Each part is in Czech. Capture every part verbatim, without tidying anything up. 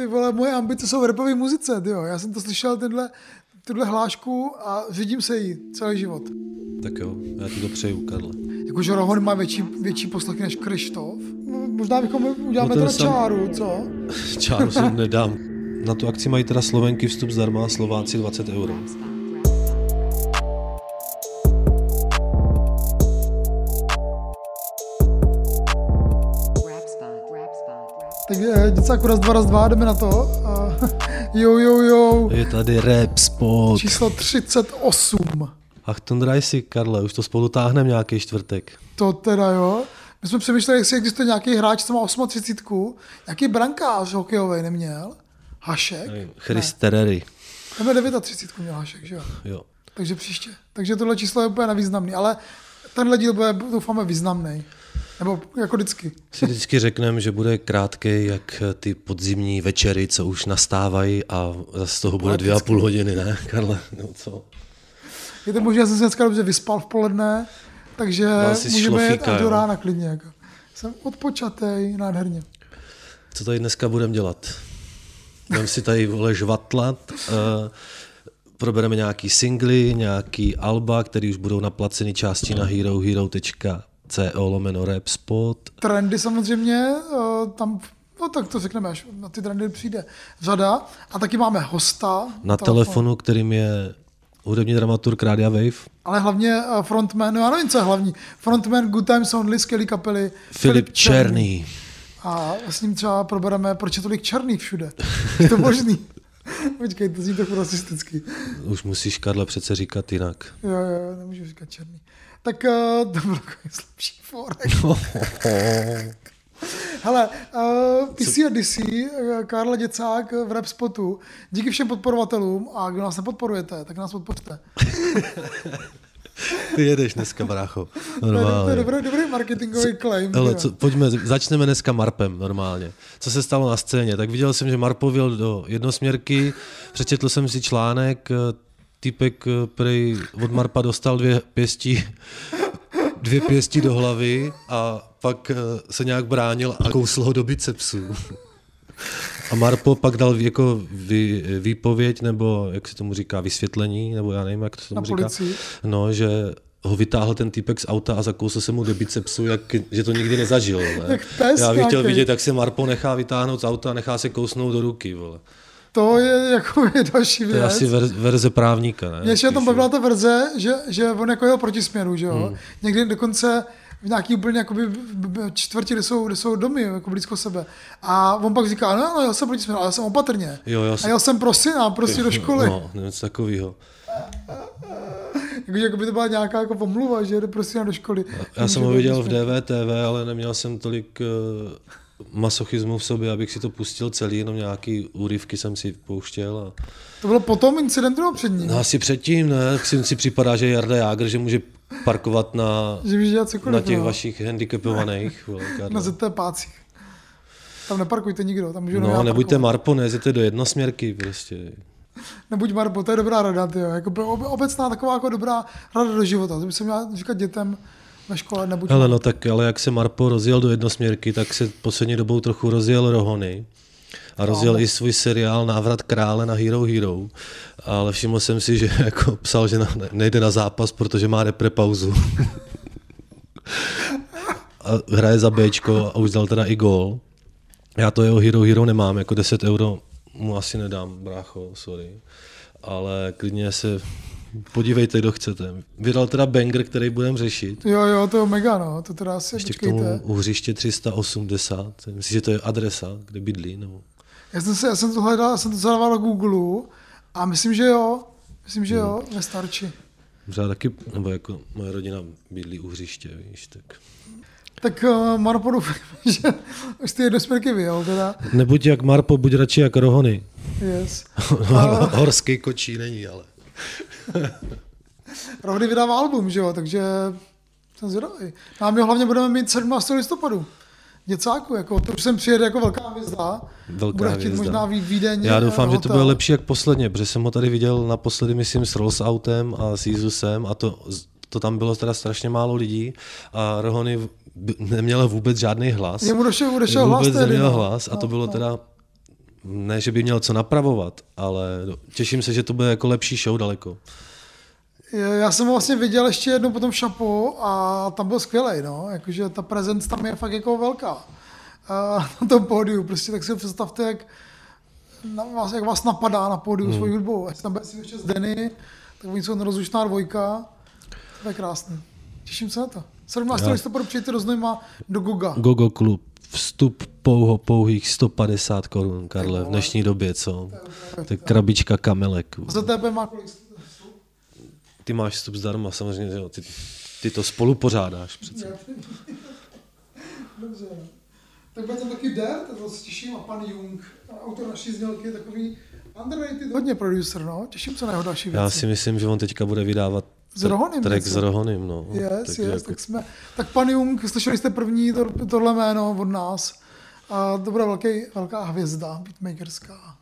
Ty vole, moje ambice jsou v rapové muzice, tyjo. Já jsem to slyšel, tenhle, tuhle hlášku a vidím se jí celý život. Tak jo, já ti to přeju, Karle. Jakože Rohon má větší, větší poslechy než Kryštof. Možná bychom uděláme no teda sam... čáru, co? Čáru si nedám. Na tu akci mají teda Slovenky vstup zdarma, Slováci dvacet euro. Tak děcáku raz, dva, raz, dva, jdeme na to. Jo, jo, jo. Je tady rap spot. Číslo třicet osm. Ach, tondraj si, Karle, už to spolu táhneme nějaký čtvrtek. To teda jo. My jsme přemýšleli, jestli existuje nějaký hráč, co má třicet osm, nějaký brankář hokejovej neměl. Hašek? Nevím, Chris Terreri. Ne. třicet devět měl Hašek, že jo? Jo. Takže příště. Takže tohle číslo je úplně nevýznamný, ale tenhle díl bude, doufáme, významný. Nebo jako vždycky. Si vždycky řekneme, že bude krátkej, jak ty podzimní večery, co už nastávají a z toho bude dvě a půl hodiny, ne, Karle? No co? Je to možná, že jsem se dneska dobře vyspal v poledne, takže můžeme šlofíka, jet až do rána klidně. Jako. Jsem odpočatej, nádherně. Co tady dneska budeme dělat? Budeme si tady, vole, žvatlat, uh, probereme nějaký singly, nějaký alba, které už budou naplaceny části na hero hero tečka co lomeno rap spot. Trendy samozřejmě, uh, tam, no tak to řekneme, až na ty trendy přijde řada. A taky máme hosta. Na telefonu, telefonu kterým je hudební dramaturg Rádia Wave. Ale hlavně frontman, no já nevím, co je hlavní, frontman Good Time Sound, Liz Kelly kapely Filip Černý. A s ním třeba probereme, proč je tolik černých všude. Je to možný. Počkej, to zní trochu rasisticky. Už musíš, Karle, přece říkat jinak. Jo, jo, nemůžu říkat černý. Tak uh, to bylo takový slabší forek. Hele, uh, P C Odyssey, Karla Děcák v rap spotu. Díky všem podporovatelům a kdo nás nepodporujete, tak nás podpořte. Ty jedeš dneska, brácho. Normálně. To je dobrý, dobrý marketingový claim. Co, hele, co, pojďme, začneme dneska Marpem normálně. Co se stalo na scéně? Tak viděl jsem, že Marpo vjel do jednosměrky, přečetl jsem si článek, týpek prej od Marpa dostal dvě pěstí, dvě pěstí do hlavy a pak se nějak bránil a kousl ho do bicepsů. A Marpo pak dal jako vý, výpověď, nebo jak se tomu říká, vysvětlení, nebo já nevím, jak to tomu říká. No, že ho vytáhl ten týpek z auta a zakousl se mu do bicepsu, jak, že to nikdy nezažil. Ne? Já bych chtěl vidět, jak se Marpo nechá vytáhnout z auta a nechá se kousnout do ruky. Vole. To je jako je další věc. To je asi ver, verze právníka. Ne? Ještě tam byla ta verze, že, že on jako jeho protisměru, že jo? Hmm. Někdy dokonce v nějaký úplně jakoby čtvrti, kde jsou, kde jsou domy, jako blízko sebe. A on pak říká, no, no já jsem proti směru, ale já jsem opatrně. Jo, já jsem... A já jsem pro syna, prostě do školy. No, něco takového. Jakože jako by to byla nějaká jako pomluva, že jde pro syna do školy. Já Tím, jsem ho viděl v D V T V, ale neměl jsem tolik uh, masochismu v sobě, abych si to pustil celý, jenom nějaký úryvky jsem si pouštěl. A... To bylo po tom incidentu nebo před ním? No, asi předtím, ne, si, si připadá, že Jarda Jágr, že může parkovat na, na těch no. vašich handicapovaných. Na Z T pácích. Tam neparkujte nikdo. Tam můžu no, nebuďte parkovat. Marpo, nejezděte do jednosměrky prostě. Nebuď Marpo, to je dobrá rada. Tyjo. Jako obecná taková jako dobrá rada do života. To by se měla říkat dětem na škole. Nebuď Hele, no tak, ale jak se Marpo rozjel do jednosměrky, tak se poslední dobou trochu rozjel Rohony. A rozjel no. i svůj seriál Návrat krále na Hero Hero, ale všiml jsem si, že jako psal, že nejde na zápas, protože má reprepauzu. A hraje za Bčko a už dal teda i gól. Já to jeho Hero Hero nemám, jako deset euro mu asi nedám, brácho, sorry. Ale klidně se podívejte, kdo chcete. Vydal teda banger, který budem řešit. Jo, jo, to je mega, no, to teda asi ještě počkejte. Ještě k tomu uhřiště tři sta osmdesát, myslím, že to je adresa, kde bydlí, nebo... Já jsem, se, já jsem to hledal, já jsem to zadával do Google a myslím, že jo, myslím, že jo, nestarčí. Možná taky, nebo jako moje rodina bydlí u hřiště, víš, tak... Tak uh, Marpo, doufám, že už ty jednosměrky vyjel, teda. Nebuď jak Marpo, buď radši jak Rohony. Yes. Horský kočí není, ale... Rohony vydává album, že jo, takže jsem zvědavý. A my hlavně budeme mít sedmnáctého listopadu. Děcáku, jako, to už sem přijede jako velká hvězda. Velká Bude chtít hvězda. Možná Vídeň. Já doufám, hotel. Že to bude lepší jak posledně, protože jsem ho tady viděl naposledy, myslím, s Rolls Outem a s Jezusem a to, to tam bylo teda strašně málo lidí a Rohony neměl vůbec žádný hlas. Jemu došel, došel vůbec hlas. Vůbec neměl hlas a to bylo teda ne, že by měl co napravovat, ale těším se, že to bude jako lepší show daleko. Já jsem vlastně viděl ještě jednou potom v Šapu a tam byl skvělej, no, jakože ta prezence tam je fakt jako velká. A na tom pódiu, prostě tak si ho představte, jak, na vás, jak vás napadá na pódiu hmm. svojí hudbou. Až tam bude si ještě z Denny, tak oni jsou nerozlučná dvojka, to je krásný. Těším se na to. sedmnáctého listopadu přijďte do Znojma do Goga. Gogo klub. Vstup pouho, pouhých sto padesát korun, Karle, v dnešní době, co? To je krabička kamelek. Za tebe má kolik vstup? Ty máš vstup zdarma, samozřejmě, jo. Ty, ty to spolu pořádáš přece. Dobře. Tak bude tam taky Dert, to se těším, a pan Jung, autor naší znělky, je takový underrated, hodně producer, no? Těším se na jeho další věci. Já si myslím, že on teďka bude vydávat s Rohonym. Track s Rohonym, no. Yes, yes, jako... tak jsme... Tak pan Jung, slyšeli jste první to, tohle jméno od nás. A to bude velký, velká hvězda beatmakerská.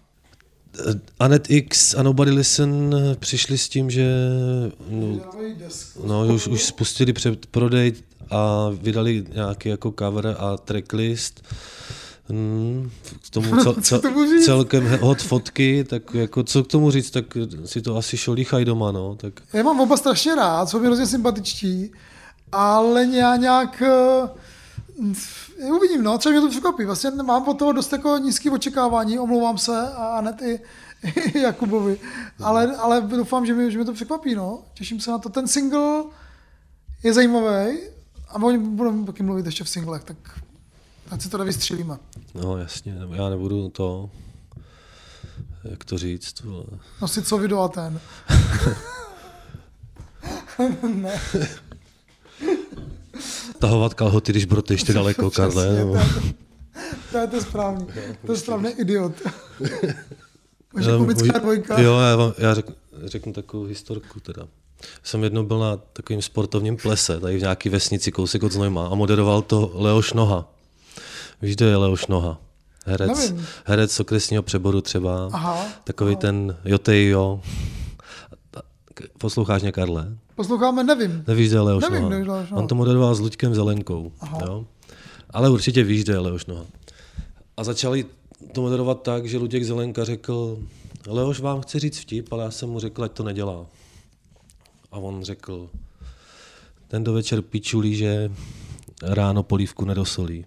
Anet X a Nobody Listen přišli s tím, že... No, no už, už spustili předprodej a vydali nějaký jako cover a tracklist. Hmm, k tomu cel, cel, celkem hot fotky, tak jako co k tomu říct, tak si to asi šolíchaj doma, no. Tak. Já mám oba strašně rád, jsou mi hrozně sympatičtí, ale já nějak uh, uvidím, no, třeba mě to překvapí, vlastně mám od toho dost jako nízký očekávání, omlouvám se a Anet i, i Jakubovi, ale, ale doufám, že mi, že mi to překvapí, no, těším se na to. Ten single je zajímavý a budeme taky mluvit ještě v singlech, tak... Tak si to nevystřelíme. No jasně, já nebudu to, jak to říct. No si co video a ten. Ne. Tahovat kalhoty, když brotejš ty daleko, Karle. Nebo... To je to správný, to je správný idiot. Může komická dvojka. Jo, já, vám, já řek, řeknu takovou historku teda. Jsem jednou byl na takovým sportovním plese, tady v nějaký vesnici, kousek od Znojma, a moderoval to Leoš Noha. Víš, kdo je Leoš Noha? Herec, herec z okresního Přeboru třeba. Aha, takový aha. Ten Jotejo. Posloucháš mě, Karle? Posloucháme, nevím. Nevíš, kdo je Leoš Noha? Nevím, Leoš Noha. On to moderoval s Luďkem Zelenkou. Jo? Ale určitě víš, kdo je Leoš Noha. A začali to moderovat tak, že Luděk Zelenka řekl, Leoš vám chce říct vtip, ale já jsem mu řekl, ať to nedělá. A on řekl, ten do večer pičulí, že ráno polívku nedosolí.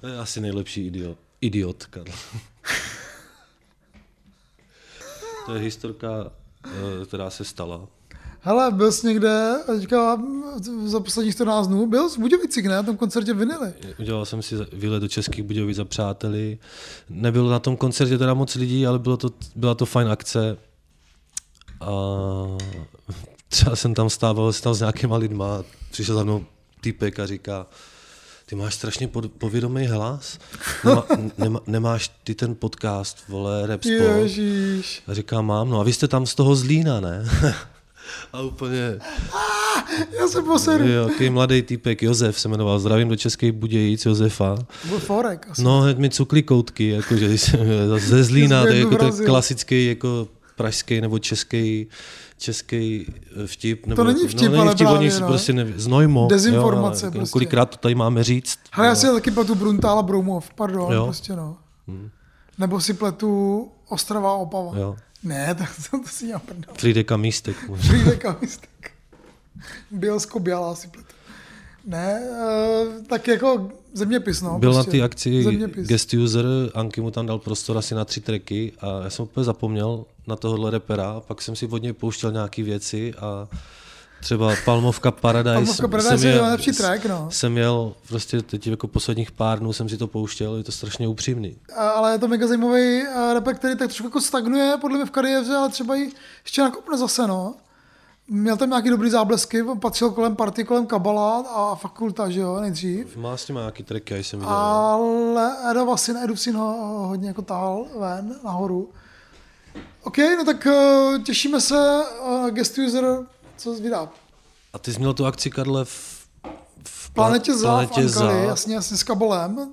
To je asi nejlepší idiot, idiot Karl. To je historka, která se stala. Hele, byl jsi někde, teďka za posledních čtrnáct dnů, byl jsi v Budějovicích, ne? Na tom koncertě Vinily. Udělal jsem si výlet do Českých Budějovic za přáteli. Nebylo na tom koncertě teda moc lidí, ale bylo to, byla to fajn akce. A třeba jsem tam stával, jsem tam s nějakýma lidma, přišel za mnou týpek a říká, ty máš strašně pod, povědomý hlas, Nemá, nema, nemáš ty ten podcast, vole, Rap Sport. Ježíš. A říkám, mám, no a vy jste tam z toho Zlína, ne? A úplně... Ah, já se poseru. Jaký mladý týpek, Josef se jmenoval, zdravím do Českých Budějíc Josefa. Byl forek asi. No, hned mi cukli koutky, jakože ze Zlína, to je jako ten klasický, jako pražský nebo český, český vtip. Nebo to není vtip, no, ale vtip, právě, oni no. Prostě neví, znojmo. Dezinformace, jo, ale, prostě. Kolikrát to tady máme říct. Hele, no. Já si taky pletu Bruntál a Broumov, pardon, jo. Prostě no. Hmm. Nebo si pletu Ostrava a Opava. Jo. Ne, tak to, to si nějak prdol. Třídeka místek. Třídeka místek. Bělsko-Bělá si pletu. Ne, e, tak jako zeměpis, no. Byl prostě. Na té akci zeměpis. Guest User, Anky mu tam dal prostor asi na tři tracky a já jsem úplně zapomněl na tohohle repera, pak jsem si od něj pouštěl nějaké věci a třeba Palmovka Paradise, Palmovka Paradise jsem, je jel, lepší track, no. Jsem jel prostě teď jako posledních pár dnů jsem si to pouštěl, je to strašně upřímný. A, ale je to mega zajímavý rapper, který tak trošku jako stagnuje podle mě v kariéře, ale třeba ji ještě nakopne zase, no. Měl tam nějaký dobrý záblesky, patřil kolem party, kolem Kabala a Fakulta, že jo, nejdřív. Má s tím nějaký tracky, já jsem viděl. Ale Edov syn, Edov syn ho hodně jako tahal ven, nahoru. OK, no tak uh, těšíme se uh, Guest User, co vydá. A ty jsi měl tu akci, Karle, v, v Planetě Zá, Planetě v Ankary, jasně, jasně, s Kabalem.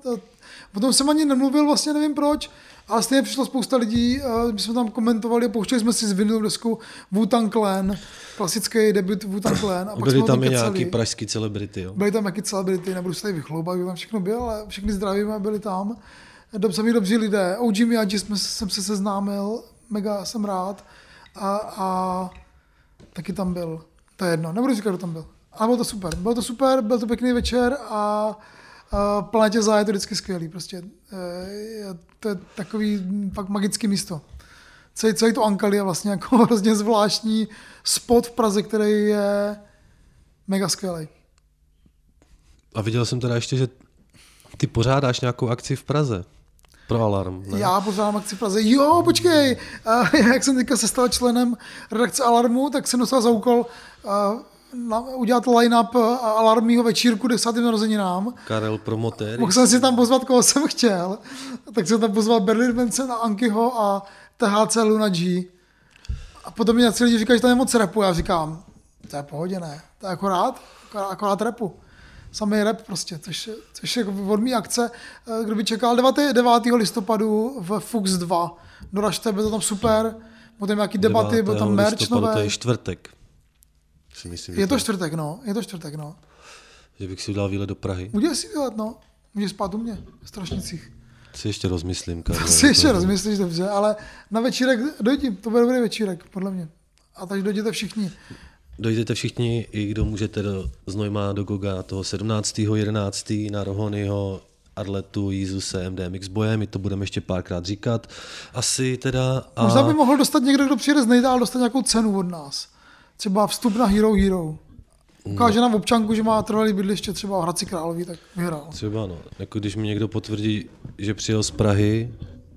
O tom jsem ani nemluvil, vlastně nevím proč, ale stejně přišlo spousta lidí, uh, my jsme tam komentovali a pouštěli jsme si z vinylu desku Wu-Tang Clan, klasický debut Wu-Tang Clan. A pak byli tam i nějaký pražský celebrity, jo? Byli tam nějaký celebrity, nebudu se tady vychloubat, kdo tam všechno byl, ale všechny zdravíme byli tam. sami dobří lidé. O Jimmy a Jim jsem se seznámil, mega jsem rád. A, a taky tam byl. To je jedno, nebudu říkat, kdo tam byl. Ale bylo to super, bylo to super, byl to pěkný večer a, a Planetě Zá je to vždycky skvělý. Prostě. E, to je takový fakt magický místo. Celý, celý to Ankali je vlastně jako hrozně zvláštní spot v Praze, který je mega skvělý. A viděl jsem teda ještě, že ty pořádáš nějakou akci v Praze. Pro Alarm, ne? Já pořádám akci v Praze. Jo, počkej! Uh, jak jsem teďka se stal členem redakce Alarmu, tak jsem dostal za úkol uh, na, udělat line-up Alarmního večírku desátým narozeninám. Karel Promotéry. Mohl jsem si tam pozvat, koho jsem chtěl. Tak jsem tam pozval Berlin Vincent a Ankyho a T H C Luna G. A potom mi nějaký lidi říkají, že tam je moc rapu. Já říkám, to je pohodě, ne? To je akorát, akorát rapu. Samý rap prostě, což, což je vodní akce. Kdo by čekal devátého listopadu v Fux dva. Doražte, bylo to tam super. Potom nějaký debaty, byl tam merch nové. To je čtvrtek. Myslím, je to čtvrtek, no. Je to čtvrtek, no. Že bych si udělal výlet do Prahy. Udělal si výlet, no. Můžeš spát u mě, v Strašnicích. Si ještě rozmyslím, Karlo. Si ještě to rozmyslíš, dobře, ale na večírek dojdím. To bude dobrý večírek, podle mě. A takže dojdete všichni. Dojdete všichni, i kdo můžete do Znojma, do Goga, toho sedmnáctého jedenáctého na Rohonyho, Arletu, Jízuse, M D M X boje, my to budeme ještě párkrát říkat. Asi teda... A... Možná by mohl dostat někdo, kdo přijede z nejdál, dostat nějakou cenu od nás. Třeba vstup na Hero Hero. Ukáže nám občanku, že má trvalý bydliště třeba v Hradci Králové, tak vyhrál. Třeba no. Jako když mi někdo potvrdí, že přijel z Prahy,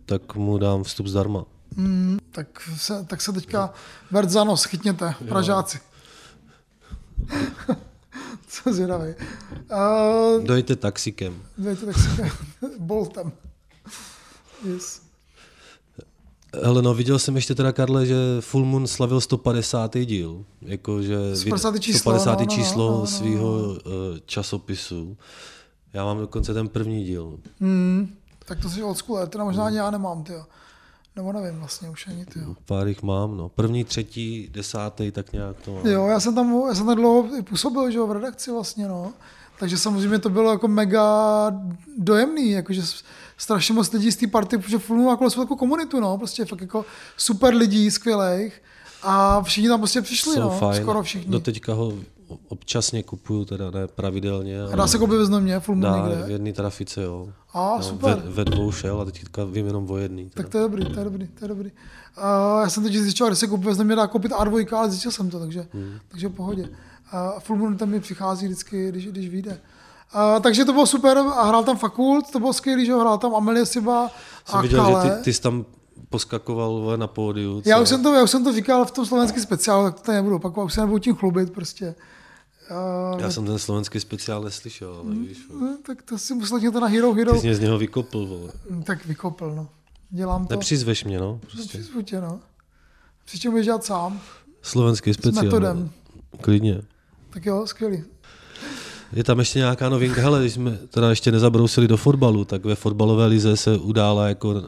tak mu dám vstup zdarma. Mm, tak, se, tak se teďka no. Vert za nos, chytněte, Pražáci. Jo. Co zvědavý. Uh, Dojďte taxikem. Dojďte taxikem. Boltem. Yes. Hele, no, viděl jsem ještě teda, Karle, že Fulmul slavil sto padesátý díl. Jako, že sto padesátý číslo, sto padesátý no, číslo no, no, svýho no. časopisu. Já mám dokonce ten první díl. Mm, tak to jsi od skule, teda možná ani já nemám, tyjo. Nebo nevím vlastně už ani, tyjo. Pár jich mám, no. První, třetí, desátý, tak nějak to mám. Jo, já jsem tam, já jsem tam dlouho působil, že jo, v redakci vlastně, no. Takže samozřejmě to bylo jako mega dojemný, jakože strašně moc lidí z té party, protože Fulmul kolem svou takovou komunitu, no. Prostě fakt jako super lidí, skvělejch. A všichni tam prostě přišli, jsou no. Fajn. Skoro všichni. Do teďka ho občasně kupuju, teda ne pravidelně. A dá se koupit ve Znojmě, Fulmul někde? Dá, v jedné trafice, jo. A, no, super. Ve, ve dvou šel a teďka vím jenom o jedný. Teda. Tak to je dobrý, to je dobrý, to je dobrý. Uh, já jsem teď zjišťoval, když se koupil, ve Znojmě dá koupit á dvě, ale zjistil jsem to, takže, hmm. takže v pohodě. Uh, Fulmul tam mi přichází vždycky, když, když vyjde. Uh, takže to bylo super a hrál tam Fakult, to bylo skvělý, že ho hrál tam Amelie Siba a jsem viděl, Kale. Že ty, ty jsi tam poskakoval na pódiu. Já už, jsem to, já už jsem to říkal v tom slovenském speciálu, tak to nebudu opakovat, už se nebudu tím chlubit prostě. Uh, já jsem ten slovenský speciál neslyšel, ale víš. No, tak to si musel to na Hero Hero. Ty jsi mě z něho vykopl, vole. Tak vykopl, no. Dělám to. Nepřizveš mě, no. Prostě. Nepřizvu tě, no. Příště můžeš dělat sám. Slovenský speciál. S metodem. No. Klidně. Tak jo, skvělý. Je tam ještě nějaká novinka, hele, když jsme teda ještě nezabrousili do fotbalu, tak ve fotbalové lize se udála jako uh,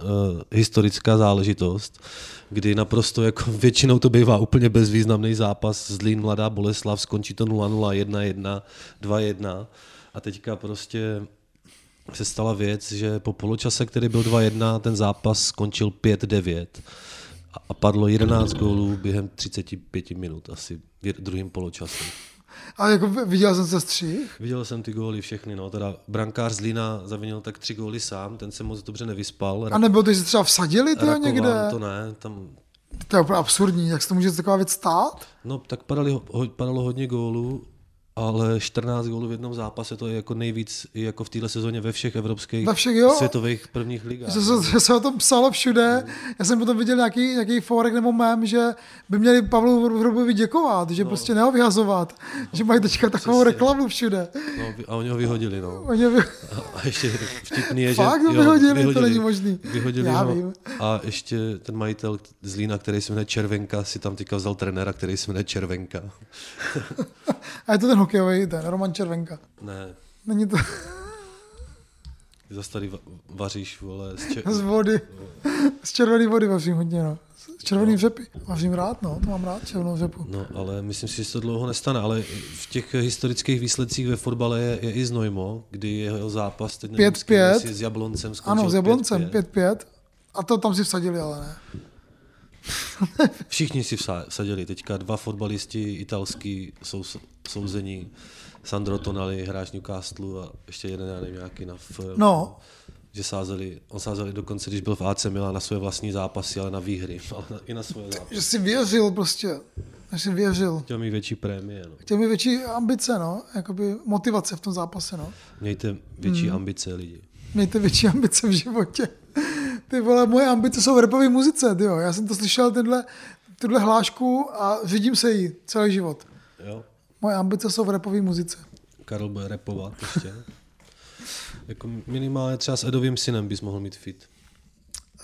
historická záležitost, kdy naprosto jako většinou to bývá úplně bezvýznamný zápas, Zlín, Mladá Boleslav, skončí to nula nula, jedna jedna, dva jedna a teďka prostě se stala věc, že po poločase, který byl dva jedna, ten zápas skončil pět devět a padlo jedenáct gólů během třicet pět minut asi v druhém poločase. A jako viděl jsem se střih? Viděl jsem ty góly všechny, no, teda brankář Zlína zavinil tak tři góly sám, ten se moc dobře nevyspal. A nebo ty se třeba vsadili tyho někde? To ne, tam... To je opravdu absurdní, jak se to může taková věc stát? No, tak padali, padalo hodně gólů, ale čtrnáct gólů v jednom zápase, to je jako nejvíc jako v téhle sezóně ve všech evropských ve všech, světových prvních ligách. Se, se, se o tom psalo všude. Já jsem potom viděl nějaký, nějaký fórek nebo mém, že by měli Pavlu Hrubovi děkovat, že no. prostě neho vyhazovat, no. že mají teďka takovou Přesně. reklamu všude. No, a oni ho vyhodili. No. Oni vy... A ještě vtipný je, že... Fakt jo, vyhodili, vyhodili, to není možný. Vyhodili Já ho. Vím. A ještě ten majitel Zlína, který se jmenuje Červenka, si tam teďka vzal trenéra, který se jmenuje Červenka. A je to ten hokejový, ten Roman Červenka. Ne. Není to... Zas tady vaříš, vole, z, čer... z vody. Z červený vody vařím hodně, no. Z červený no. Řepy. Vařím rád, no, to mám rád červenou řepu. No, ale myslím si, že to dlouho nestane, ale v těch historických výsledcích ve fotbale je, je i Znojmo, kdy jeho zápas teď pět pět s Jabloncem skončil. Ano, s Jabloncem pět pět. A to tam si vsadili, ale ne. Všichni si vsadili. Teďka dva fotbalisti italský jsou souzení. Sandro Tonali, hráč Newcastlu a ještě jeden, já nevím, nějaký na F. No. Že sázeli, on sázeli dokonce, když byl v A C Milan na své vlastní zápasy, ale na výhry. Ale na, i na svoje zápasy. Že si věřil prostě. Že si věřil. Chtěl mi větší prémie. No. Chtěl mi větší ambice, no. Jakoby motivace v tom zápase, no. Mějte větší mm. ambice, lidi. Mějte větší ambice v životě. Ty vole, moje ambice jsou v rapové muzice, tyjo. Já jsem to slyšel, tenhle, tuhle hlášku a řídím se jí celý život. Jo. Moje ambice jsou v rapové muzice. Karl bude rapovat ještě. Jako minimálně třeba s Edovým synem bys mohl mít fit.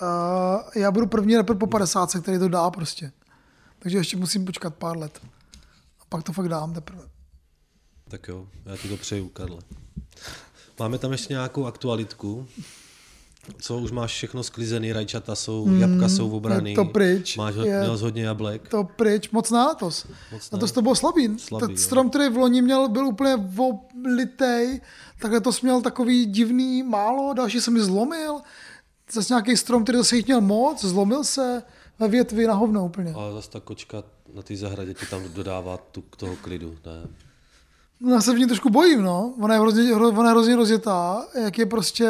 Uh, já budu první rapper po padesátce, který to dá prostě. Takže ještě musím počkat pár let. A pak to fakt dám teprve. Tak jo, já ti to přeju, Karle. Máme tam ještě nějakou aktualitku. Co, už máš všechno sklizený, rajčata jsou, mm, jabka jsou obraný, to pryč, máš ho, měl hodně jablek. To pryč, moc nátos. Moc nátos to bylo slabý. slabý Ten strom, který v loni měl, byl úplně oblitej, takhle to směl takový divný málo, další se mi zlomil. Zase nějaký strom, který zase jich měl moc, zlomil se ve větvi na hovno úplně. Ale zase ta kočka na té zahradě ti tam dodává tu, toho klidu, ne? No, já se v ní trošku bojím, no. Ona je hrozně, ona je hrozně rozjetá, jak je prostě,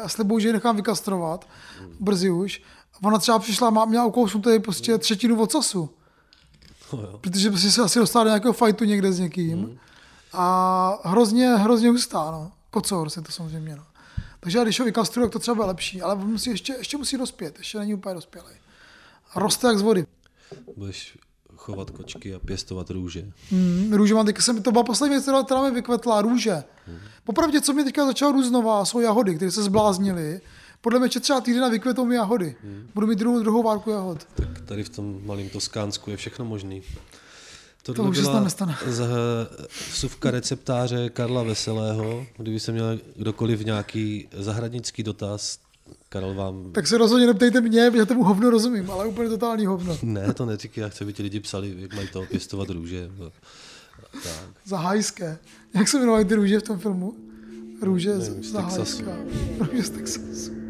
uh, slibuji, že ji nechám vykastrovat, mm. brzy už. Ona třeba přišla, má, měla ukousnutý prostě třetinu ocasu. Oh, jo. Protože prostě se asi dostala do nějakého fajtu někde s někým. Mm. A hrozně, hrozně hustá, no. Kocor se to samozřejmě, no. Takže já když ho vykastruju, tak to třeba bude lepší, ale musí, ještě, ještě musí dospět, ještě není úplně dospělej. Roste jak z vody. Budeš chovat kočky a pěstovat růže. Mm, růže mám teďka, to byla poslední věc, která mi vykvetla, růže. Mm. Popravdě, co mě teďka začalo růst nová, jsou jahody, které se zbláznily. Podle mě třeba týdena vykvetou mi jahody. Mm. Budu mít druhou, druhou várku jahod. Tak tady v tom malém Toskánsku je všechno možný. Tohle to už se tam nestane. Vsuvka receptáře Karla Veselého, kdyby se měl kdokoliv nějaký zahradnický dotaz, Karel vám... Tak se rozhodně neptejte mě, já tomu hovno rozumím, ale úplně totální hovno. Ne, to neříkej, já chci, aby ti lidi psali, jak mají toho pěstovat růže. Tak. Zahajské. Jak se jmenovaly ty růže v tom filmu? Růže nevím, z Texasu. Růže z Texasu.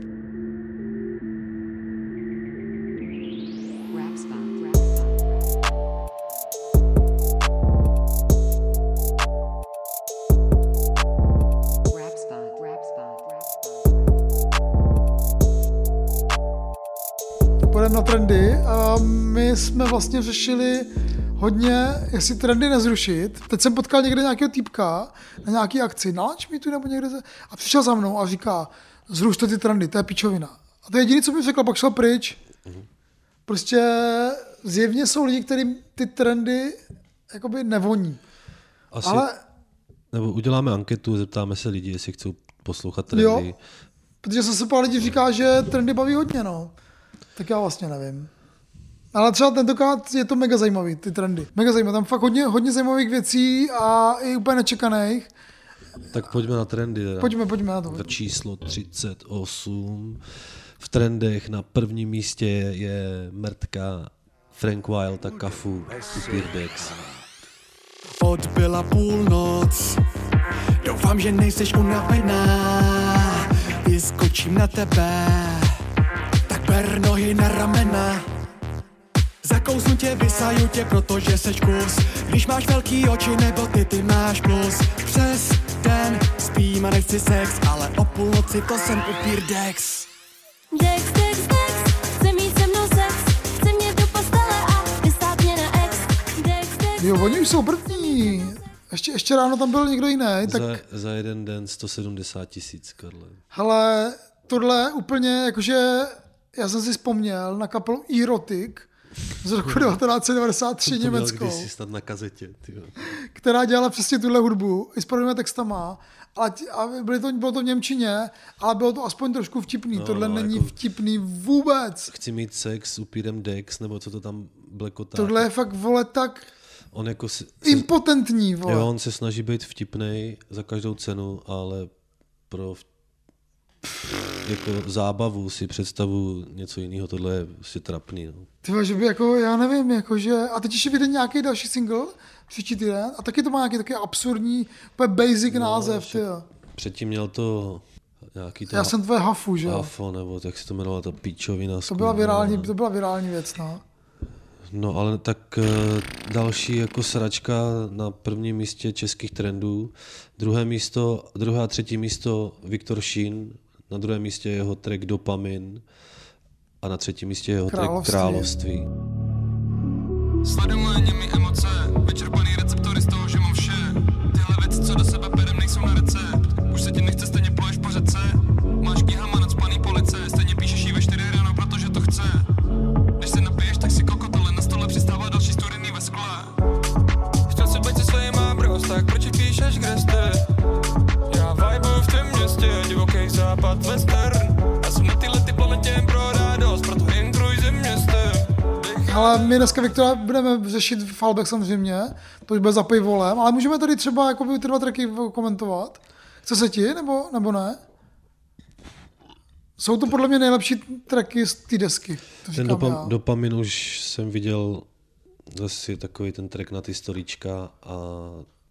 Na trendy a my jsme vlastně řešili hodně, jestli trendy nezrušit. Teď jsem potkal někde nějakého týpka na nějaký akci, na lunch meetu nebo někde se, a přišel za mnou a říká, zrušte ty trendy, to je pičovina. A to je jediné, co mi řekl, pak šel pryč. Prostě zjevně jsou lidi, kterým ty trendy jakoby nevoní. Asi, ale... Nebo uděláme anketu, zeptáme se lidi, jestli chcou poslouchat trendy. Jo, protože se pár lidí říká, že trendy baví hodně, no. Tak já vlastně nevím. Ale třeba tentokrát je to mega zajímavý, ty trendy. Mega zajímavý, tam fakt hodně, hodně zajímavých věcí a i úplně nečekaných. Tak pojďme na trendy. Teda. Pojďme, pojďme na to. V číslo třicet osm. V trendech na prvním místě je mrtka Frank Wilda Kafu Upirdex. Odbyla půlnoc, doufám, že nejseš unavená, vyskočím na tebe. Ber nohy na ramena, zakousnu tě, vysaju tě, protože seš kus. Když máš velký oči, nebo ty, ty máš plus. Přes den spím a nechci sex, ale o půlnoci to jsem upír Dex. Dex, Dex, Dex, chce mít se mnou sex, chce mě do postele a vysát mě na ex. Dex, Dex. Jo, oni už jsou první. Ještě, ještě ráno tam byl někdo jiný. Tak... Za, za jeden den sto sedmdesát tisíc, Karle. Hele, tohle úplně jakože... Já jsem si vzpomněl na kapelu Erotic z roku devatenáct set devadesát tři německou, na kazetě, která dělala přesně tuhle hudbu i s podobnými textama. A byly to, bylo to v němčině, ale bylo to aspoň trošku vtipný. No, tohle no, není jako vtipný vůbec. Chci mít sex s upírem Dex, nebo co to tam blekotá. Tohle je fakt, vole, tak on jako se, impotentní, vole. Jo, on se snaží být vtipnej za každou cenu, ale pro jako zábavu si představu něco jiného, tohle je si trapný. No. Tyva, že by jako, já nevím, jakože, a teď ještě vyjde nějaký další single, příští týden, a taky to má nějaký taky absurdní, úplně basic no, název, tyjo. Předtím měl to nějaký to... Já jsem tvoje hafu, že? Hafo, nebo jak se to jmenovala, ta píčovina. To byla virální, no. To byla virální věc, no. No, ale tak další jako sračka na prvním místě českých trendů. Druhé místo, druhé a třetí místo Viktor Sheen, na druhém místě jeho track Dopamin a na třetím místě jeho track Království. Sledují mě emoce, vyčerpaný receptory z toho, že mám vše. Tyhle věci, co do sebe perem, nejsou na recept. Už se ti nechce, stejně pluješ po řece. Máš knihama nacpaný police, stejně píšeš jí ve čtyři ráno, protože to chce. Když se napiješ, tak si kokot, ale na stole přistává další studený ve skle. Chtěl si být se svýma bros, tak proč jí píšeš, kde jste? Já vibuju v tém městě, divoký západ, western. Já jsem na tyhle ty planetě pro radost, proto intruj ze městem. Ale my dneska, Viktora, budeme řešit fallback samozřejmě, to už bude zapej volem, ale můžeme tady třeba jako ty dva tracky komentovat. Chce se ti, nebo, nebo ne? Jsou to podle mě nejlepší tracky z té desky. Ten dopam, dopamin už jsem viděl zase takový ten track na ty storíčka a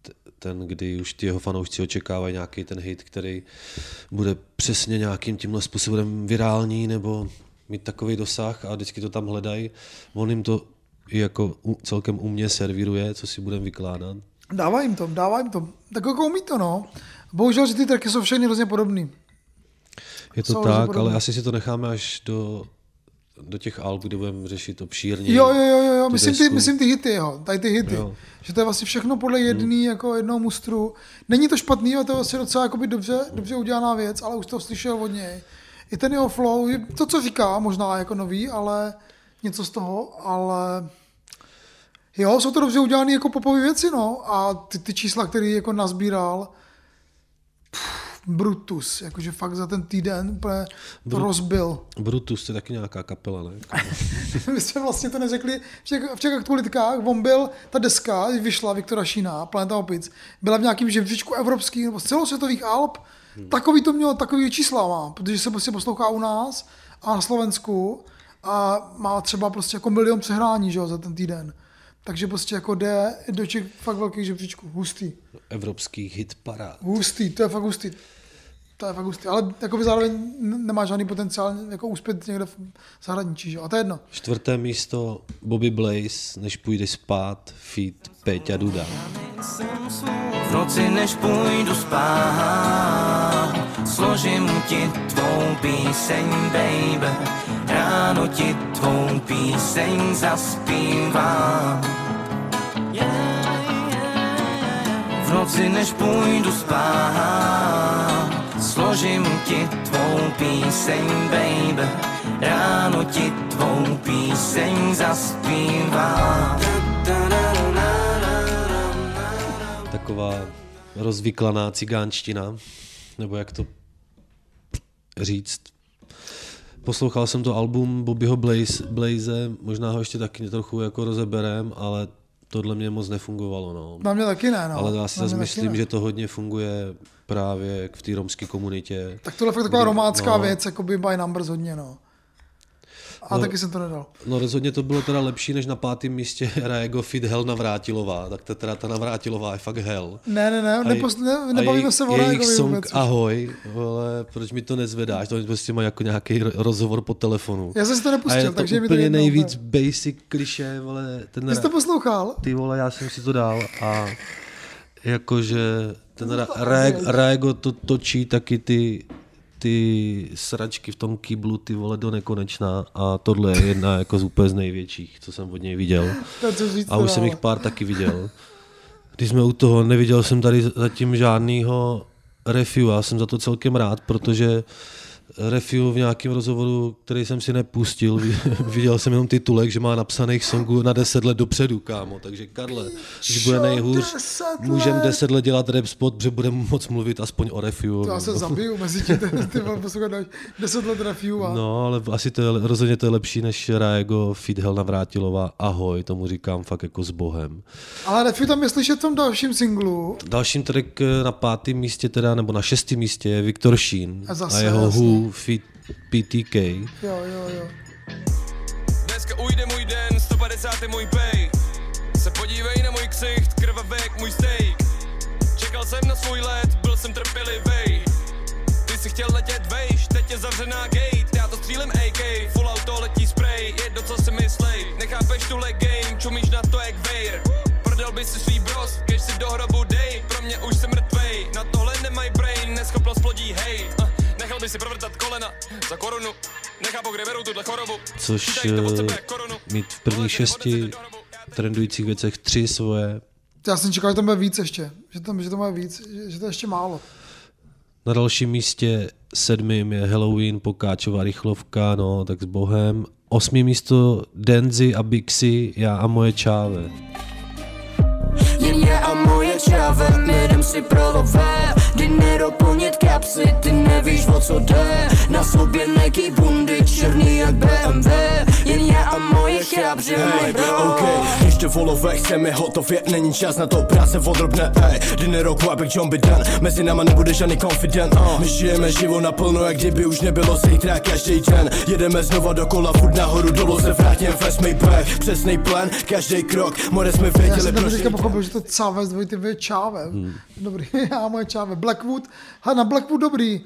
t- ten, kdy už ti jeho fanoušci očekávají nějaký ten hit, který bude přesně nějakým tímhle způsobem virální nebo mít takový dosah a vždycky to tam hledají. On jim to jako celkem umně servíruje, co si budem vykládat. Dává jim to, dává jim to. Tak jako umí to, no. Bohužel, že ty tracky jsou všechny hrozně podobný. Je to jsou tak, ale asi si to necháme až do, do těch alb, kde budeme řešit obšírně. Jo, jo, jo, jo. Myslím ty, myslím ty hity, jo. Tady ty hity. Jo. Že to je vlastně všechno podle jedný, hmm. jako jednoho mustru. Není to špatný, jo, to je vlastně docela jakoby dobře, dobře udělaná věc, ale už to slyšel od něj. I ten jeho flow, to, co říká, možná jako nový, ale něco z toho, ale... Jo, jsou to dobře udělané jako popové věci, no. A ty, ty čísla, který jako nazbíral, pff, Brutus, jakože fakt za ten týden úplně to Brut, rozbil. Brutus, to je taky nějaká kapela, ne? My jsme vlastně to neřekli. V těch aktualitkách on byl, ta deska, vyšla Viktora Sheena, Planeta Opic, byla v nějakém žebříčku evropských nebo z celosvětových alb. Hmm. Takový to mělo, takový čísla má, protože se prostě poslouchá u nás a na Slovensku a má třeba prostě jako milion přehrání, že jo, za ten týden. Takže prostě jako jde do těch fakt velkých žebříčků. Hustý. Evropský hit parád. Hustý, to je fakt hustý. To je fakt hustý, ale jakoby zároveň nemá žádný potenciál jako úspět někde v zahraničí, že? A to je jedno. Čtvrté místo Bobby Blaze, Než půjdeš spát, feat Péťa Duda. V noci než půjdu spát, složím ti tvou píseň, baby. Ráno ti tvou píseň zaspívám. V noci než půjdu spát, složím ti tvou píseň, baby. Ráno ti tvou píseň zaspívám. Taková rozvyklaná cigánština, nebo jak to říct. Poslouchal jsem to album Bobbyho Blaze, Blaze, možná ho ještě taky trochu jako rozeberem, ale tohle mě moc nefungovalo. No. Na mě taky ne. No. Ale já si myslím, že to hodně funguje právě v té romské komunitě. Tak tohle je fakt taková romácká no, věc, jako by by numbers hodně. No. A no, taky jsem to nedal. No rozhodně to bylo teda lepší, než na pátém místě Raego Fit Hell Navrátilová. Tak ta, teda ta Navrátilová je fakt hell. Ne, ne, ne, nepos, ne nebavíme jej, se o Raegovi song vůbec. Ahoj, vole, proč mi to nezvedáš? To prostě má jako nějaký rozhovor po telefonu. Já jsem si to nepustil, je takže to mi to je úplně nejvíc ne. Basic klišé, vole. Ten Ty jsi ra- to poslouchal? Ty vole, já jsem si to dal a jakože ten ra- Raego, Raego to točí taky ty... ty sračky v tom kýblu, ty vole, do nekonečná a tohle je jedna jako z úplně z největších, co jsem od něj viděl. A už jsem jich pár taky viděl. Když jsme u toho, neviděl jsem tady zatím žádnýho Refew, já jsem za to celkem rád, protože Refew v nějakém rozhovoru, který jsem si nepustil, viděl jsem jenom titulek, že má napsaných songů na deset let dopředu, kámo, takže Karle, když bude nejhůř, můžem deset let dělat rap spot, protože budeme moc mluvit aspoň o Refew. To já no. se zabiju mezi tím, ty mám poslouchat deset let Refew. A... No, ale asi to je, rozhodně to je lepší než Raego, Feed Hell Navrátilová, ahoj, tomu říkám fakt jako s Bohem. Ale Refew tam je slyšet v tom dalším singlu. Dalším track na pátém místě teda, nebo na šestém místě je Viktor Sheen a, zase, a jeho Wu Fit P T K. Jo, jo, jo. Dneska ujde můj den, sto padesátý můj pay. Se podívej na můj ksicht, krvavek můj steak. Čekal jsem na svůj let, byl jsem trpělivej. Ty si chtěl letět vejš, teď je zavřená gate. Já to střílím A K, full auto letí spray. Jedno co si myslej, nechápeš tuhle game. Čumíš na to jak vejr. Prdel by si svý bros, kež si do hrobu dej. Pro mě už jsem mrtvej, na tohle nemaj brain. Neschopnost plodí hej. Nechal by si provrtat kolena za korunu, nechápu, kde beru tuhle chorobu. Což mít v prvních šesti trendujících věcech tři svoje. Já jsem čekal, že tam bude víc ještě, že, tam, že to má víc, že to je ještě málo. Na dalším místě sedmým je Halloween, Pokáčová rychlovka, no tak s Bohem. Osmý místo Denzi a Bixi, Já a moje čáve. Jen já a moje čáve, mědem si prolové. Dinero plnit kapsy, ty nevíš o co jde. Na sobě neký bundy, černý jak B M W. Jen já a moje chábře, hey, OK, ještě volové, chceme hotově. Není čas na to, práce odrobné, ej. Dinero, kvapek, John Bidan. Mezi náma nebude žádný confident. My žijeme život naplno, jak kdyby už nebylo zítra každý den. Jedeme znova dokola, furt nahoru, dolů se vrátím, fast my back. Přesnej plán, každý krok, more jsme věděli. Já jsem teďka pochopil, že to cáve zdvojí ty dvě čáve. Hmm. Dobrý, já a moje čáve. Blackwood, ha, na Blackwood dobrý.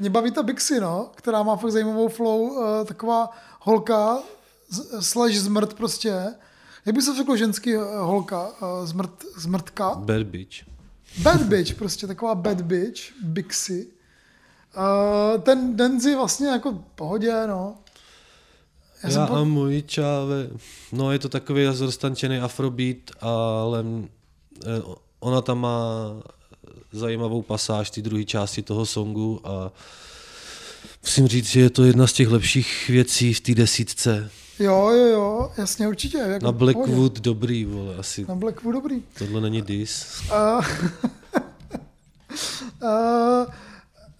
Mě baví ta Bixi, no, která má fakt zajímavou flow, taková holka slash zmrt prostě. Jak by se řeklo ženský holka, zmrt, zmrtka? Bad bitch. Bad bitch, prostě taková bad bitch, Bixi. Ten Denzi vlastně jako pohodě, no. Já, Já po... a můj čáve. No, je to takový roztančený afrobeat, ale... Ona tam má zajímavou pasáž té druhé části toho songu a musím říct, že je to jedna z těch lepších věcí v té desítce. Jo, jo, jo, jasně, určitě. Jako na Blackwood pohodě. Dobrý, vole, asi. Na Blackwood dobrý. Tohle není diss. Uh, uh,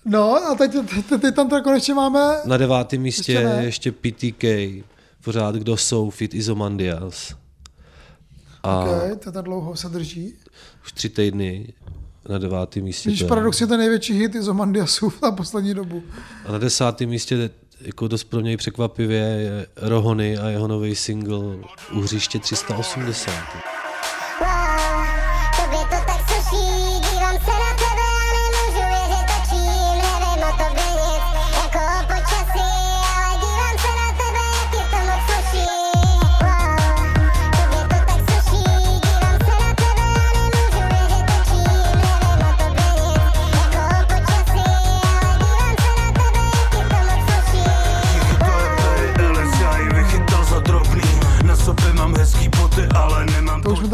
no a teď, teď, teď tam teda konečně máme... Na devátém místě ještě, ještě P T K, pořád kdo jsou, Fit Izomandias. A okay, to tak dlouho se drží. Už tři týdny na devátém místě. Když paradoxně ten největší hit Izomandiasů na poslední dobu. A na desátém místě, jako dost pro mě překvapivě, je Rohony a jeho nový single U hřiště tři sta osmdesát.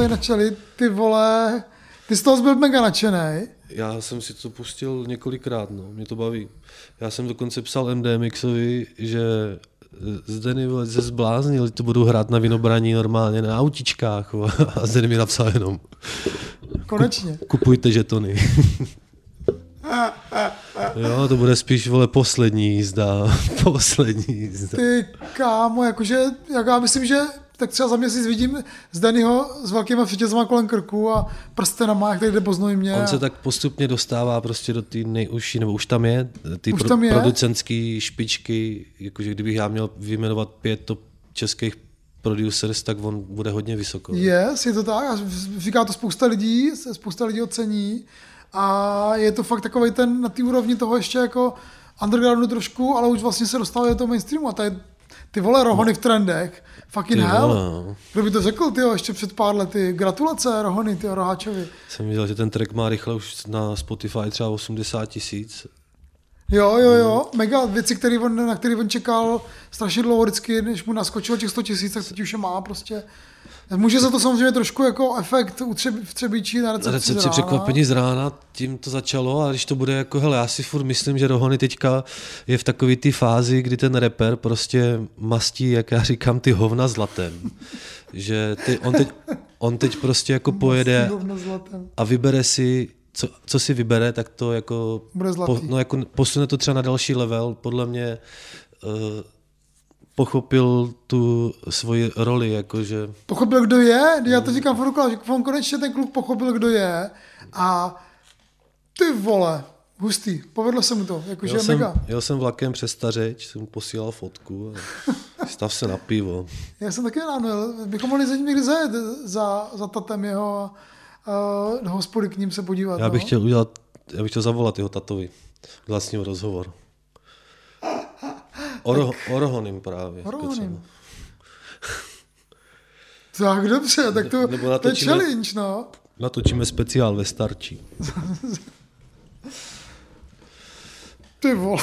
Načali, ty vole, ty z toho byl mega nadšenej. Já jsem si to pustil několikrát, no, mě to baví. Já jsem dokonce psal MDMXovi, že Zdeny se zbláznil, to budou hrát na Vinobraní normálně na autičkách a Zdeny mi napsal jenom. Konečně. Kupujte žetony. Jo, to bude spíš, vole, poslední jízda, poslední jízda. Ty kámo, jakože, jak já myslím, že tak třeba za měsíc vidím Zdenyho s velkýma řetězama kolem krku a prstenama, jak tady jde po Znojmě. On se tak postupně dostává prostě do té nejužší, nebo už tam je, ty pro, producentské špičky, jakože kdybych já měl vyjmenovat pět top českých producers, tak on bude hodně vysoko. Yes, je to tak, říká to spousta lidí, spousta lidí ocení a je to fakt takovej ten, na té úrovni toho ještě jako undergroundu trošku, ale už vlastně se dostává do toho mainstreamu a tady ty vole Rohony v trendech, fucking hell. Kdo by to řekl, tyjo, ještě před pár lety. Gratulace Rohony, tyjo, Roháčovi. Jsem viděl, že ten track má rychle už na Spotify třeba osmdesát tisíc. Jo, jo, jo, mega věci, který on, na který on čekal strašně dlouho vždycky, než mu naskočilo těch sto tisíc, tak se ti už je má prostě. Může za to samozřejmě trošku jako efekt v Třebíči na recepci, recepci překvapení z rána, tím to začalo, a když to bude jako, hele, já si furt myslím, že Rohony teďka je v takové té fázi, kdy ten rapper prostě mastí, jak já říkám, ty hovna zlatem. Že ty, on, teď, on teď prostě jako pojede a vybere si, co, co si vybere, tak to jako, po, no jako posune to třeba na další level, podle mě uh, pochopil tu svoji roli, jakože... Pochopil, kdo je? Já to říkám furt, že on konečně ten kluk pochopil, kdo je, a ty vole, hustý, povedlo se mu to, jakože je mega. Jel jsem vlakem přes Stařeč, jsem mu posílal fotku a stav se na pivo. Já jsem taky ráno, bychom mohli za ním někdy zajet, za, za tatem jeho uh, hospody k ním se podívat. Já bych no? chtěl udělat, já bych chtěl zavolat jeho tatovi, udělat s ním rozhovor. O, o Rohonym právě. O Rohonym. Tak dobře, tak to, Nebo to je challenge, no. Natočíme speciál ve Starčí. Ty vole,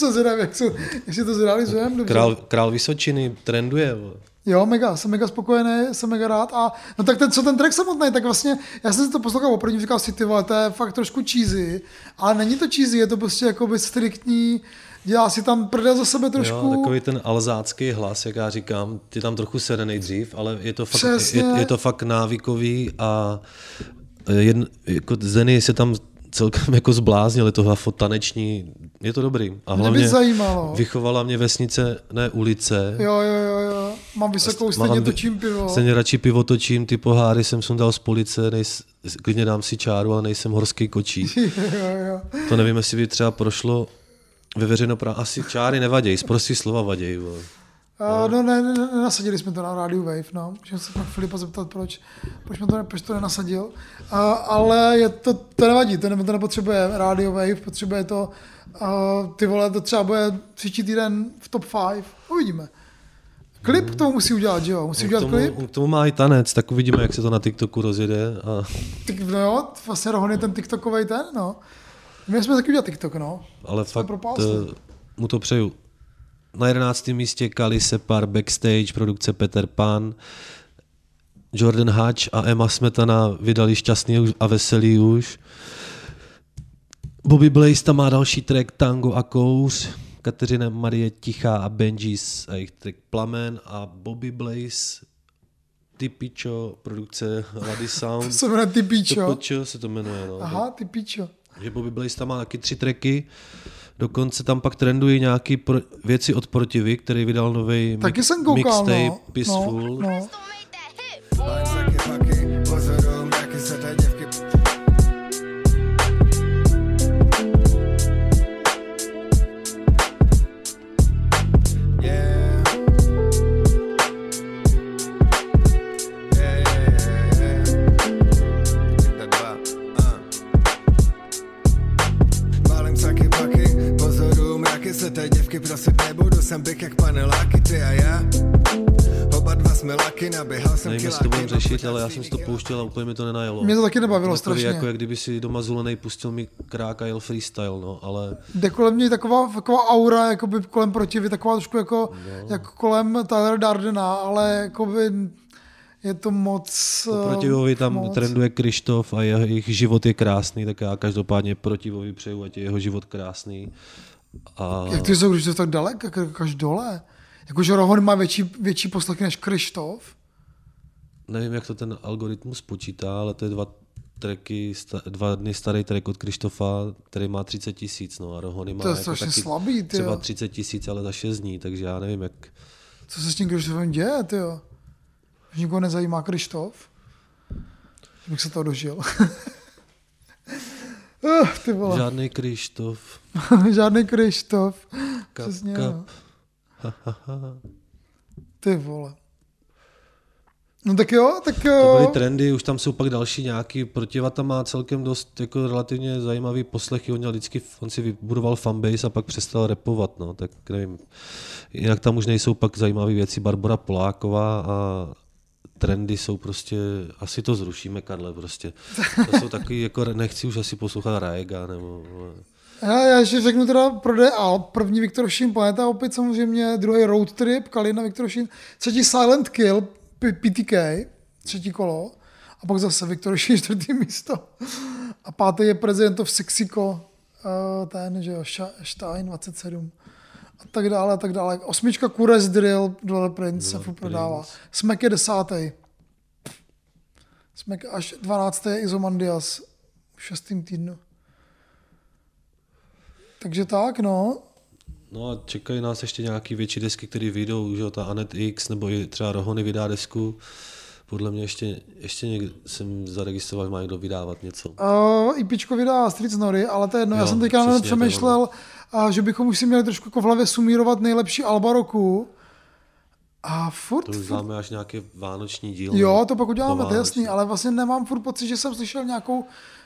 to zvědám, jak se, jestli to zrealizujeme. Král, král Vysočiny trenduje. Bo. Jo, mega, jsem mega spokojený, jsem mega rád. A no tak ten, co ten track samotný, tak vlastně, já jsem si to poslouchal opravdu, říkal si, ty vole, to je fakt trošku cheesy, ale není to cheesy, je to prostě jakoby striktní, dělá si tam prdel za sebe trošku. Jo, takový ten alzácký hlas, jak já říkám, ty tam trochu serenej dřív, ale je to fakt, je, je to fakt návykový a jedn, jako Zeny se tam celkem jako zbláznil, je to hlafo taneční, je to dobrý. A hlavně vychovala mě vesnice, ne ulice. Jo, jo, jo, jo. Mám vysokou, stejně točím pivo. Stejně radši pivo točím, ty poháry jsem sundal z police, nejs, klidně dám si čáru, ale nejsem horský kočík. Jo, jo. To nevím, jestli by třeba prošlo ve veřejnoprávním, asi čáry nevaděj, zprostý slova vaděj. Uh, no ne, ne, ne, nenasadili jsme to na Radio Wave, no. Můžeme se pak Filipa zeptat, proč, proč, to, ne, proč to nenasadil. Uh, ale je to, to nevadí, to, ne, to nepotřebuje Radio Wave, potřebuje to, uh, ty vole, to třeba bude příští týden v top pět, uvidíme. Klip k tomu musí udělat, že jo? Musí on udělat tomu, klip? K tomu má i tanec, tak uvidíme, jak se to na TikToku rozjede. A... Tak, no jo, vlastně Rohony ten TikTokovej ten, no. My jsme taky udělat TikTok, no. Ale jsme fakt uh, mu to přeju. Na jedenáctém místě Kali Separ, Backstage, produkce Peter Pan. Jordan Hatch a Emma Smetana vydali Šťastný a veselý už. Bobby Blaze tam má další track Tango a kouř. Kateřina Marie Tichá a Benjis a jejich track Plamen a Bobby Blaze Typičo, produkce Lady Sound. To se jmenuje Typičo. Typičo se to jmenuje, no. Aha, Typičo. Že Bobby Blaze tam má taky tři tracky, dokonce tam pak trendují nějaké pro, věci od Protivy, který vydal nový mi- mixtape no. Peaceful. No, no. Té děvky prosit nebudu, jsem byk jak paneláky, ty a já. Oba dva jsme laky, naběhal jsem kiláky. Nevím, jestli to budem řešit, ale já jsem si to pouštěl a úplně mi to nenajelo. Mě to taky nebavilo takový, strašně. Jako jak kdyby si doma zulenej pustil mi krák a jel freestyle, no, ale... Jde kolem něj taková, taková aura, jakoby kolem Protivy, taková trošku jako, no. Jako kolem Tyler Dardena, ale jakoby... Je to moc... Po Protivovi tam moc. Trenduje Kryštof a jejich život je krásný, tak já každopádně Protivovi přeju, ať je jeho život krásný. A... Jak ty jsou Kryštof tak daleko, až dole? Jakože Rohon má větší, větší poslechy než Kryštof? Nevím, jak to ten algoritmus počítá, ale to je dva, tracky, sta, dva dny starý track od Kryštofa, který má třicet tisíc, no a Rohony má to je jako taky slabý, třeba třicet tisíc, ale za šest dní, takže já nevím, jak... Co se s tím Kryštofem děje, tyjo? Už nikoho nezajímá Kryštof? Že bych se toho dožil. Uh, ty vole. Žádný Kryštof. Žádný Kryštof. Kap, přesně, kap. No. Ha, ha, ha. Ty vole. No tak jo, tak jo. To byly trendy, už tam jsou pak další nějaký. Protiva tam má celkem dost jako relativně zajímavý poslechy. On měl vždycky, on si vybudoval fanbase a pak přestal rapovat, no, tak nevím. Jinak tam už nejsou pak zajímavé věci. Barbora Poláková a trendy jsou prostě, asi to zrušíme, Karle, prostě. To jsou takový, jako nechci už asi poslouchat Rajega, nebo... Já, já ještě řeknu teda prodej Alp, první Viktor Sheen, Planeta opět samozřejmě, druhý Road Trip, Kalina, Viktor Sheen, třetí Silent Kill, P T K, třetí kolo, a pak zase Viktor Sheen, čtvrtý místo. A pátý je prezidentov Sexiko, ten, že jo, Stein dvacet sedm. A tak dále, a tak dále. Osmička Kures Drill, Dole Prince se furt prodává. Smek je desátý. Smek až dvanáctý je Izomandias v šestým týdnu. Takže tak, no. No a čekají nás ještě nějaký větší desky, které vyjdou, že jo, ta Anet X, nebo i třeba Rohony vydá desku. Podle mě ještě, ještě někde jsem zaregistroval, že má někdo vydávat něco. Uh, IPčko vydá Street Snory, ale to je jedno. Já jsem teďka na přemýšlel, a že bychom už si měli trošku jako v hlavě sumírovat nejlepší alba roku. A furt, to už dáme až nějaké vánoční díl. Jo, to pak uděláme, to je jasný, ale vlastně nemám furt pocit, že jsem slyšel nějakou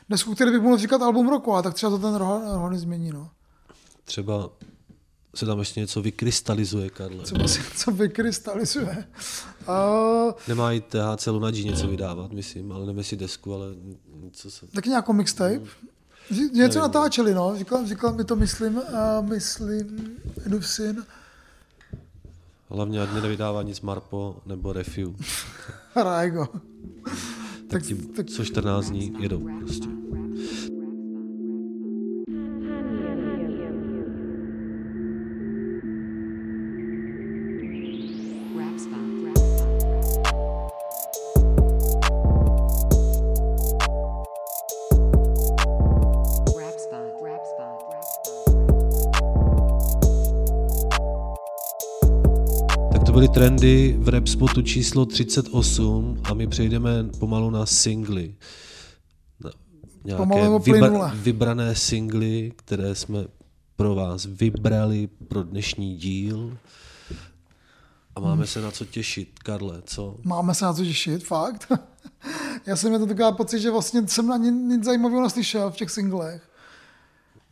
desku, který bych mohl říkat album roku, a tak třeba to ten Rohony změní. No. Třeba se tam ještě něco vykrystalizuje, Karle. Třeba se něco vykrystalizuje. Uh, Nemá i T H C Luna G něco vydávat, myslím, ale nevím si desku, ale něco se... Taky nějakou mixtape. Něco nevím. Natáčeli, no. Říkal, říkal mi to, myslím, uh, myslím, Edov syn. Hlavně ať nevydává nic Marpo nebo Refew. Rajgo. Tak tím, tak... co čtrnáct dní jedou prostě. Trendy v rap spotu číslo třicet osm a my přejdeme pomalu na singly. Na nějaké vybra- vybrané singly, které jsme pro vás vybrali pro dnešní díl. A máme hmm. se na co těšit, Karle, co? Máme se na co těšit, fakt. Já jsem měl taková pocit, že vlastně jsem na ně nic zajímavého neslyšel v těch singlech.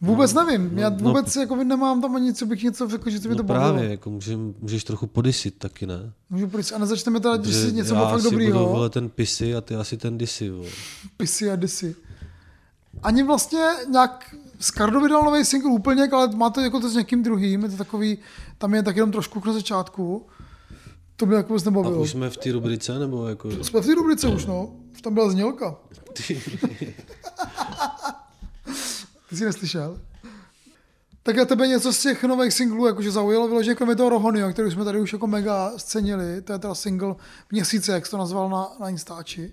Vůbec no, nevím, no, já vůbec no, jako nemám tam ani nic, co bych něco řekl, že to by no to bavilo. Právě, jako můžem, můžeš trochu podysit taky, ne? Můžu podysit, a nezačneme teda, když si něco bylo fakt dobrýho. Já si budu ten pisy a ty asi ten disy. Pisy a disy. Ani vlastně nějak, z Kardo vydal nový single úplně, ale má to jako to s někým druhým, je to takový, tam je tak jenom trošku na začátku. To by jako vůbec nebavilo. A už jsme v té rubrice, nebo jako? Jsme v té rubrice no. už, no. Tam byla znělka. Ty jsi neslyšel? Tak já tebe něco z těch nových singlů jakože zaujalo, vyloženě kromě toho Rohonyho, který jsme tady už jako mega scenili, to je teda single měsíce, jak jsi to nazval na, na Instači.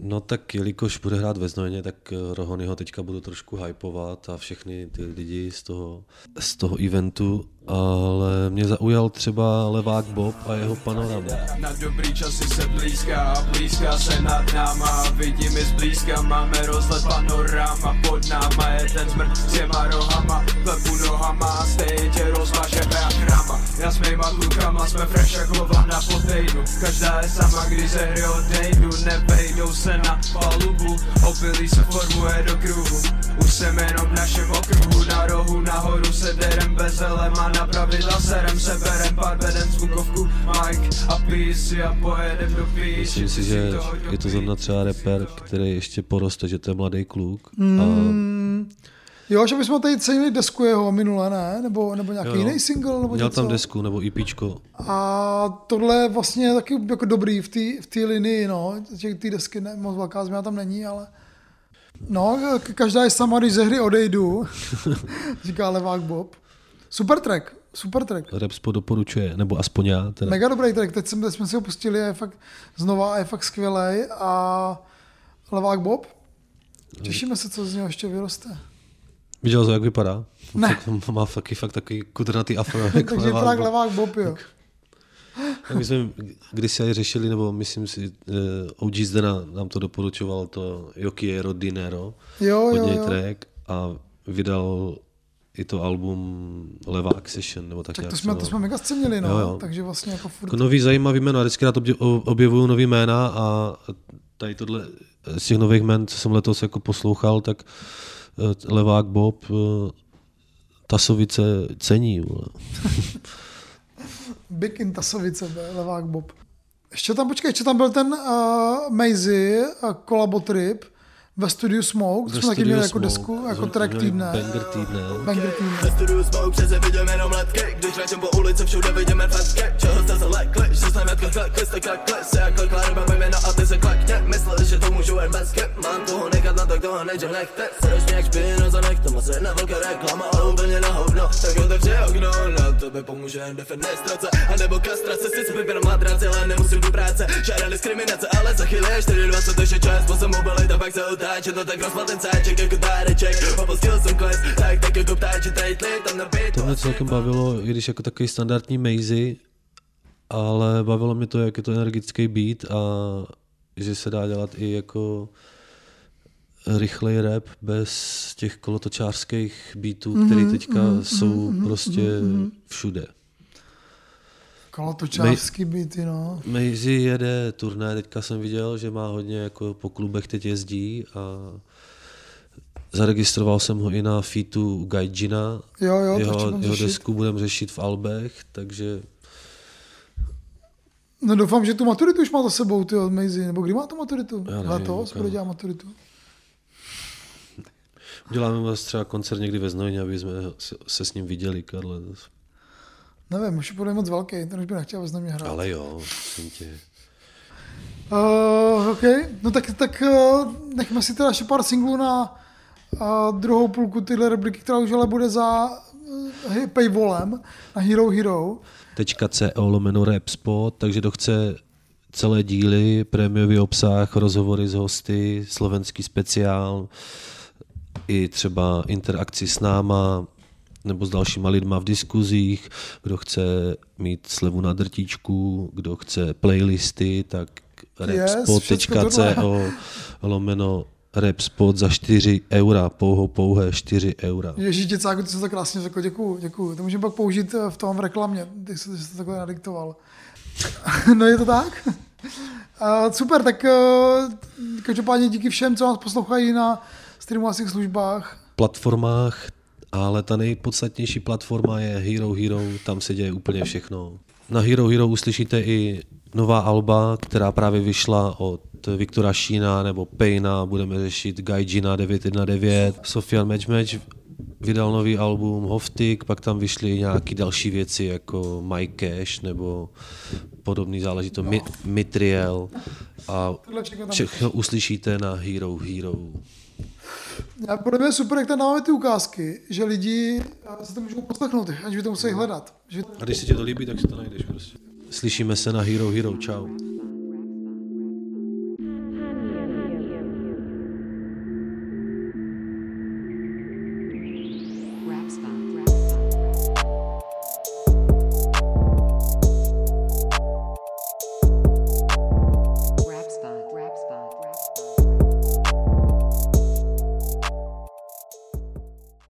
No tak jelikož bude hrát ve Znojmě, tak Rohonyho teďka budu trošku hypovat a všechny ty lidi z toho, z toho eventu, ale mě zaujal třeba Levák Bob a jeho panorama. Na dobrý časy se blízká a blízká se nad náma, vidíme zblízka, máme rozhled panorama, pod náma je ten smrt s těma rohama, klepu nohama, stejně rozváže hrama. Já s mýma klukama jsme fresh jak lova na potejnu, každá je sama, když ze hry odejdu, nevejdou se na palubu, obilí se formuje do kruhu, už jsem jenom v našem okruhu, na rohu nahoru se derem bez elema, na pravidla serem seberem, pár bedem zvukovku, Mike a písi a pojedem do píši. Myslím si, že je to zrovna třeba rapper, který ještě poroste, že to je mladý kluk. A... Mm. Jo, že bychom tady cenili desku jeho minule, ne? Nebo, nebo nějaký jo, jiný single? Nebo měl něco. Tam desku nebo EPčko. A tohle je vlastně taky jako dobrý v té v té linii, no. Té desky ne, moc velká změna tam není, ale... No, každá je sama, když ze hry odejdu, říká Levák Bob. Super track, super track. Repspo doporučuje, nebo aspoň já. Teda. Mega dobrý track, teď jsme, teď jsme si ho pustili a je fakt znova a je fakt skvělej. A Levák Bob, těšíme se, co z něho ještě vyroste. Viděl jsi, jak vypadá? Ne. Fakt, má fakt, fakt takový kudrnatý afro. Takže Levák, Levák Bob, jo. Tak my jsme kdysi aj řešili, nebo myslím si, O G Zdena nám to doporučoval, to Jokiero Dinero, jo, od něj jo, track jo. A vydal i to album Levák Session, nebo tak, tak nějak. Tak to jsme, to jsme mega scenili, no. Jo, jo. Takže vlastně jako furt... Jako nový zajímavý jméno, a vždycky rád objevuju nový jména a tady tohle z těch nových jmén, co jsem letos jako poslouchal, tak Levák Bob Tasovice cení. Big in Tasovice, Levák Bob. Ještě tam, počkej, ještě tam byl ten uh, Mazy, uh, Kolabo Trip, Ve studiu Smoke, ve jsme taky měli jako desku, jako track týdne. Banger týdne. Banger týdne. Ve studiu Smoke přece vidím jenom letky, když řečím po ulici všude vidím jen fetky. Čeho jste se lekli, že jsem jen klekli, jste klekli, se jak klekla ryba vejmena a ty se klekně. Mysleli, že to můžu jen bezky, mám toho nechat na to, kdo ho nejdřív nechte. Sročně jak špínu za nech, tomu se jedna velká reklama, ale úplně na hovno. Tak otevře okno, na tebe pomůže jen defenestrace, anebo kastrace, si si vypěnu matraci, ale nemusím do práce. Žádná diskriminace, ale za chvíli je čtyři dvacet, ještě čas, po jsem mobilit a pak se otáčím. Že to tak rozpadlý cáček jako dáreček, opustil jsem kles, tak tak jako ptáče, tejtli tam na byt. To mě celkem bavilo, i když jako takový standardní mejzy, ale bavilo mě to, jak je to energický beat a že se dá dělat i jako rychlej rap bez těch kolotočářských beatů, mm-hmm, které teďka mm-hmm, jsou mm-hmm, prostě mm-hmm. všude. Kolotočářský byty, no. Mejzi jede turné, teďka jsem viděl, že má hodně, jako po klubech teď jezdí a zaregistroval jsem ho i na featu Gaijina. Jo, jo, jeho, jeho desku budeme řešit v albech, takže... No doufám, že tu maturitu už má za sebou, ty od Mejzi, nebo kdy má tu maturitu? Letos bude dělat maturitu. Uděláme vás třeba koncert někdy ve Znojmě, aby jsme se s ním viděli, Karle. Nevím, už je podle moc velký, ten už by nechtěl bez mě hrát. Ale jo, jsem tě. Uh, OK, no tak, tak uh, nechme si teda ještě pár singlů na uh, druhou půlku tyhle rubriky, která už ale bude za uh, paywallem na Hero Hero. .co lomeno Rapspot, takže kdo chce celé díly, prémiový obsah, rozhovory s hosty, slovenský speciál, i třeba interakci s náma, nebo s dalšíma lidma v diskuzích, kdo chce mít slevu na drtičku, kdo chce playlisty, tak rapspot tečka co lomeno rapspot za čtyři eura, pouho, pouhé čtyři eura. Ježíš, děcáku, ty jsi to krásně řekl, děkuju, děkuju. To můžeme pak použít v tom v reklamě, ty jsi to takhle nadiktoval. No je to tak? Uh, super, tak uh, každopádně díky všem, co nás poslouchají na streamovacích službách. Platformách. Ale ta nejpodstatnější platforma je Hero Hero, tam se děje úplně všechno. Na Hero Hero uslyšíte i nová alba, která právě vyšla od Viktora Sheena nebo Payna, budeme řešit Gaijina devět jedna devět, Sofian Match Match vydal nový album Hoftik, pak tam vyšly nějaké další věci jako My Cash nebo podobný záležitost, no. Mi- Mitriel a všechno uslyšíte na Hero Hero. Já pro mě je super, jak tam dáváme ty ukázky, že lidi se to můžou poslechnout, aniž by to museli hledat. Že... A když se ti to líbí, tak si to najdeš prostě. Slyšíme se na Hero Hero, čau.